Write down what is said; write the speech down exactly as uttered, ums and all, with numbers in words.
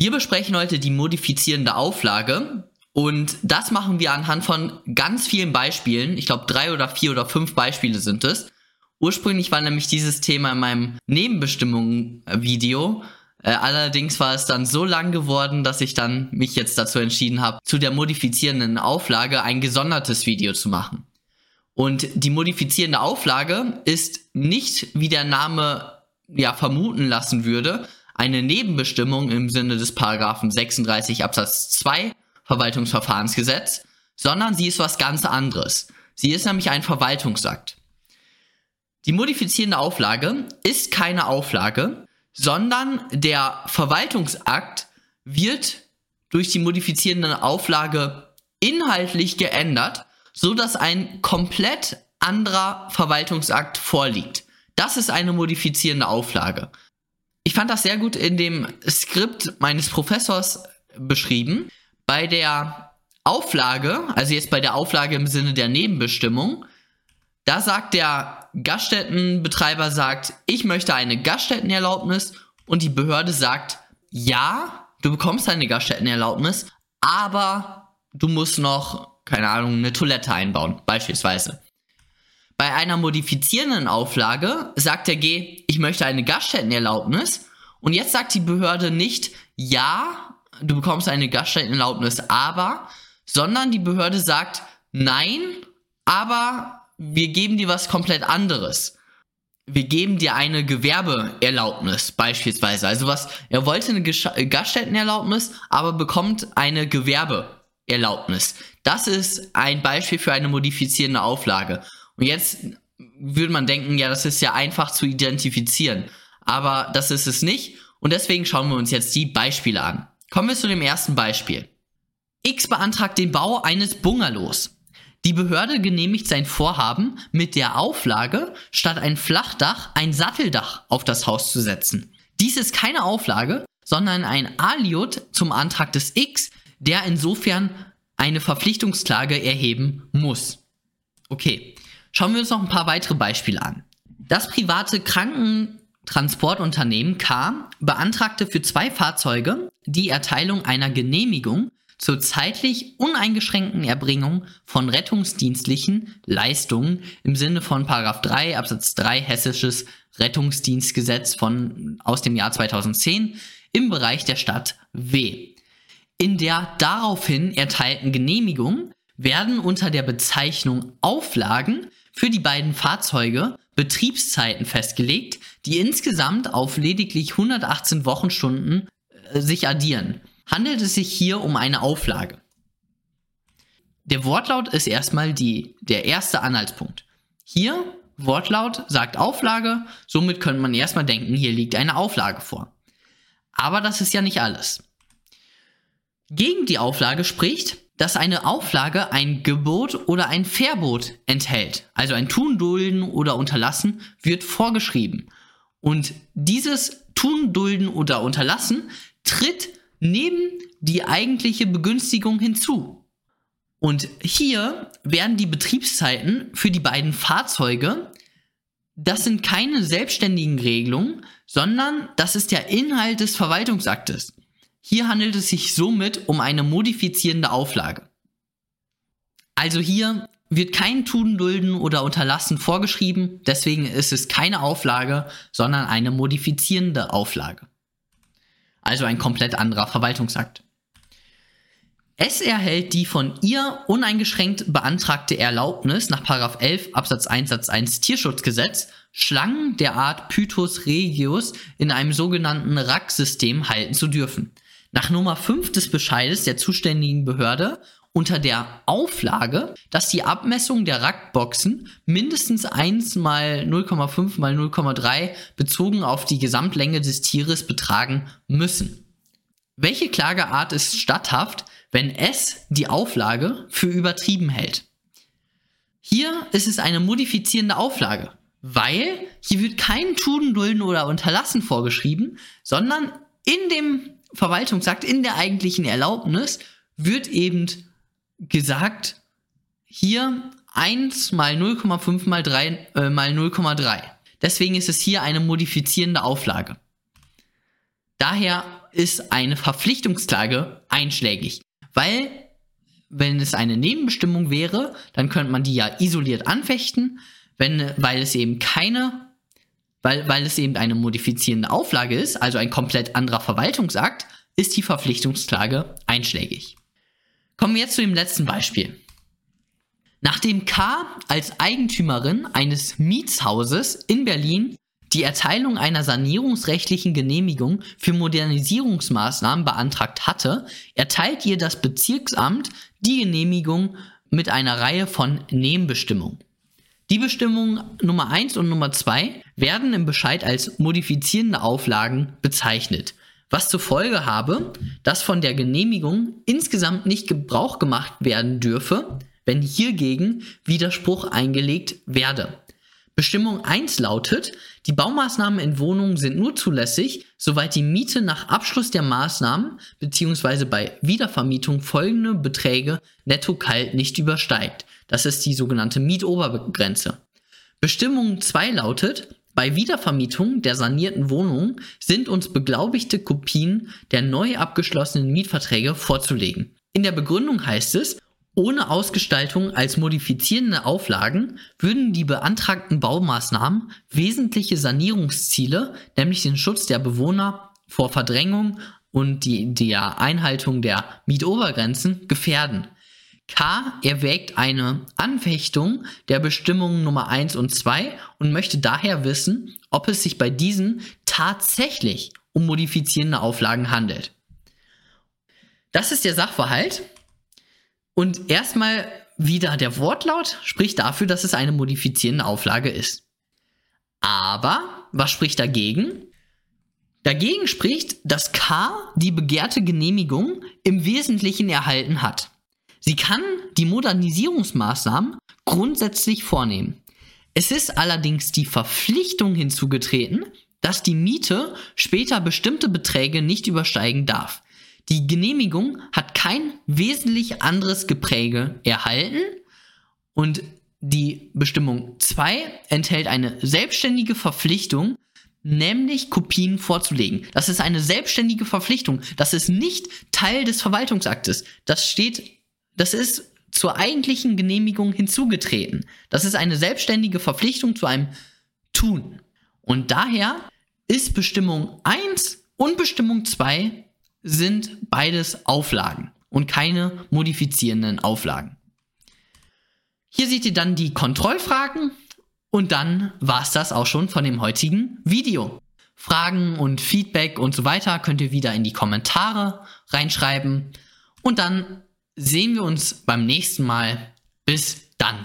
Wir besprechen heute die modifizierende Auflage und das machen wir anhand von ganz vielen Beispielen. Ich glaube, drei oder vier oder fünf Beispiele sind es. Ursprünglich war nämlich dieses Thema in meinem Nebenbestimmungen-Video. Äh, allerdings war es dann so lang geworden, dass ich dann mich jetzt dazu entschieden habe, zu der modifizierenden Auflage ein gesondertes Video zu machen. Und die modifizierende Auflage ist nicht, wie der Name ja vermuten lassen würde, eine Nebenbestimmung im Sinne des Paragraphen sechsunddreißig Absatz zwei Verwaltungsverfahrensgesetz, sondern sie ist was ganz anderes. Sie ist nämlich ein Verwaltungsakt. Die modifizierende Auflage ist keine Auflage, sondern der Verwaltungsakt wird durch die modifizierende Auflage inhaltlich geändert, so dass ein komplett anderer Verwaltungsakt vorliegt. Das ist eine modifizierende Auflage. Ich fand das sehr gut in dem Skript meines Professors beschrieben. Bei der Auflage, also jetzt bei der Auflage im Sinne der Nebenbestimmung, da sagt der Gaststättenbetreiber, sagt, ich möchte eine Gaststättenerlaubnis, und die Behörde sagt, ja, du bekommst eine Gaststättenerlaubnis, aber du musst noch, keine Ahnung, eine Toilette einbauen, beispielsweise. Bei einer modifizierenden Auflage sagt der G, ich möchte eine Gaststättenerlaubnis, und jetzt sagt die Behörde nicht, ja, du bekommst eine Gaststättenerlaubnis, aber, sondern die Behörde sagt, nein, aber wir geben dir was komplett anderes. Wir geben dir eine Gewerbeerlaubnis beispielsweise. Also was, er wollte eine Gaststättenerlaubnis, aber bekommt eine Gewerbeerlaubnis. Das ist ein Beispiel für eine modifizierende Auflage. Und jetzt würde man denken, ja, das ist ja einfach zu identifizieren. Aber das ist es nicht. Und deswegen schauen wir uns jetzt die Beispiele an. Kommen wir zu dem ersten Beispiel. X beantragt den Bau eines Bungalows. Die Behörde genehmigt sein Vorhaben mit der Auflage, statt ein Flachdach ein Satteldach auf das Haus zu setzen. Dies ist keine Auflage, sondern ein Aliud zum Antrag des X, der insofern eine Verpflichtungsklage erheben muss. Okay, schauen wir uns noch ein paar weitere Beispiele an. Das private Krankentransportunternehmen K beantragte für zwei Fahrzeuge die Erteilung einer Genehmigung zur zeitlich uneingeschränkten Erbringung von rettungsdienstlichen Leistungen im Sinne von Paragraph drei Absatz drei Hessisches Rettungsdienstgesetz von, aus dem Jahr zweitausendzehn im Bereich der Stadt W. In der daraufhin erteilten Genehmigung werden unter der Bezeichnung Auflagen für die beiden Fahrzeuge Betriebszeiten festgelegt, die insgesamt auf lediglich hundertachtzehn Wochenstunden äh, sich addieren. Handelt es sich hier um eine Auflage? Der Wortlaut ist erstmal die, der erste Anhaltspunkt. Hier, Wortlaut sagt Auflage, somit könnte man erstmal denken, hier liegt eine Auflage vor. Aber das ist ja nicht alles. Gegen die Auflage spricht, dass eine Auflage ein Gebot oder ein Verbot enthält. Also ein Tun, Dulden oder Unterlassen wird vorgeschrieben. Und dieses Tun, Dulden oder Unterlassen tritt neben die eigentliche Begünstigung hinzu. Und hier werden die Betriebszeiten für die beiden Fahrzeuge, das sind keine selbstständigen Regelungen, sondern das ist der Inhalt des Verwaltungsaktes. Hier handelt es sich somit um eine modifizierende Auflage. Also hier wird kein Tun, Dulden oder Unterlassen vorgeschrieben, deswegen ist es keine Auflage, sondern eine modifizierende Auflage. Also ein komplett anderer Verwaltungsakt. Es erhält die von ihr uneingeschränkt beantragte Erlaubnis nach Paragraph elf Absatz eins Satz eins Tierschutzgesetz, Schlangen der Art Pythus regius in einem sogenannten Racksystem halten zu dürfen. Nach Nummer fünf des Bescheides der zuständigen Behörde unter der Auflage, dass die Abmessung der Rackboxen mindestens eins mal null Komma fünf mal null Komma drei bezogen auf die Gesamtlänge des Tieres betragen müssen. Welche Klageart ist statthaft, wenn es die Auflage für übertrieben hält? Hier ist es eine modifizierende Auflage, weil hier wird kein Tun, Dulden oder Unterlassen vorgeschrieben, sondern in dem Verwaltungsakt, in der eigentlichen Erlaubnis, wird eben gesagt, hier eins mal null Komma fünf mal drei mal null Komma drei. Deswegen ist es hier eine modifizierende Auflage. Daher ist eine Verpflichtungsklage einschlägig, weil wenn es eine Nebenbestimmung wäre, dann könnte man die ja isoliert anfechten, wenn, weil es eben keine, weil, weil es eben eine modifizierende Auflage ist, also ein komplett anderer Verwaltungsakt, ist die Verpflichtungsklage einschlägig. Kommen wir jetzt zu dem letzten Beispiel. Nachdem K. als Eigentümerin eines Mietshauses in Berlin die Erteilung einer sanierungsrechtlichen Genehmigung für Modernisierungsmaßnahmen beantragt hatte, erteilt ihr das Bezirksamt die Genehmigung mit einer Reihe von Nebenbestimmungen. Die Bestimmungen Nummer eins und Nummer zwei werden im Bescheid als modifizierende Auflagen bezeichnet, was zur Folge habe, dass von der Genehmigung insgesamt nicht Gebrauch gemacht werden dürfe, wenn hiergegen Widerspruch eingelegt werde. Bestimmung eins lautet, die Baumaßnahmen in Wohnungen sind nur zulässig, soweit die Miete nach Abschluss der Maßnahmen bzw. bei Wiedervermietung folgende Beträge netto kalt nicht übersteigt. Das ist die sogenannte Mietobergrenze. Bestimmung zwei lautet, bei Wiedervermietung der sanierten Wohnungen sind uns beglaubigte Kopien der neu abgeschlossenen Mietverträge vorzulegen. In der Begründung heißt es, ohne Ausgestaltung als modifizierende Auflagen würden die beantragten Baumaßnahmen wesentliche Sanierungsziele, nämlich den Schutz der Bewohner vor Verdrängung und die, die Einhaltung der Mietobergrenzen, gefährden. K. erwägt eine Anfechtung der Bestimmungen Nummer eins und zwei und möchte daher wissen, ob es sich bei diesen tatsächlich um modifizierende Auflagen handelt. Das ist der Sachverhalt. Und erstmal wieder der Wortlaut spricht dafür, dass es eine modifizierende Auflage ist. Aber was spricht dagegen? Dagegen spricht, dass K. die begehrte Genehmigung im Wesentlichen erhalten hat. Sie kann die Modernisierungsmaßnahmen grundsätzlich vornehmen. Es ist allerdings die Verpflichtung hinzugetreten, dass die Miete später bestimmte Beträge nicht übersteigen darf. Die Genehmigung hat kein wesentlich anderes Gepräge erhalten und die Bestimmung zwei enthält eine selbstständige Verpflichtung, nämlich Kopien vorzulegen. Das ist eine selbstständige Verpflichtung. Das ist nicht Teil des Verwaltungsaktes. Das steht, das ist zur eigentlichen Genehmigung hinzugetreten. Das ist eine selbstständige Verpflichtung zu einem Tun. Und daher ist Bestimmung eins und Bestimmung zwei sind beides Auflagen und keine modifizierenden Auflagen. Hier seht ihr dann die Kontrollfragen und dann war es das auch schon von dem heutigen Video. Fragen und Feedback und so weiter könnt ihr wieder in die Kommentare reinschreiben und dann sehen wir uns beim nächsten Mal. Bis dann!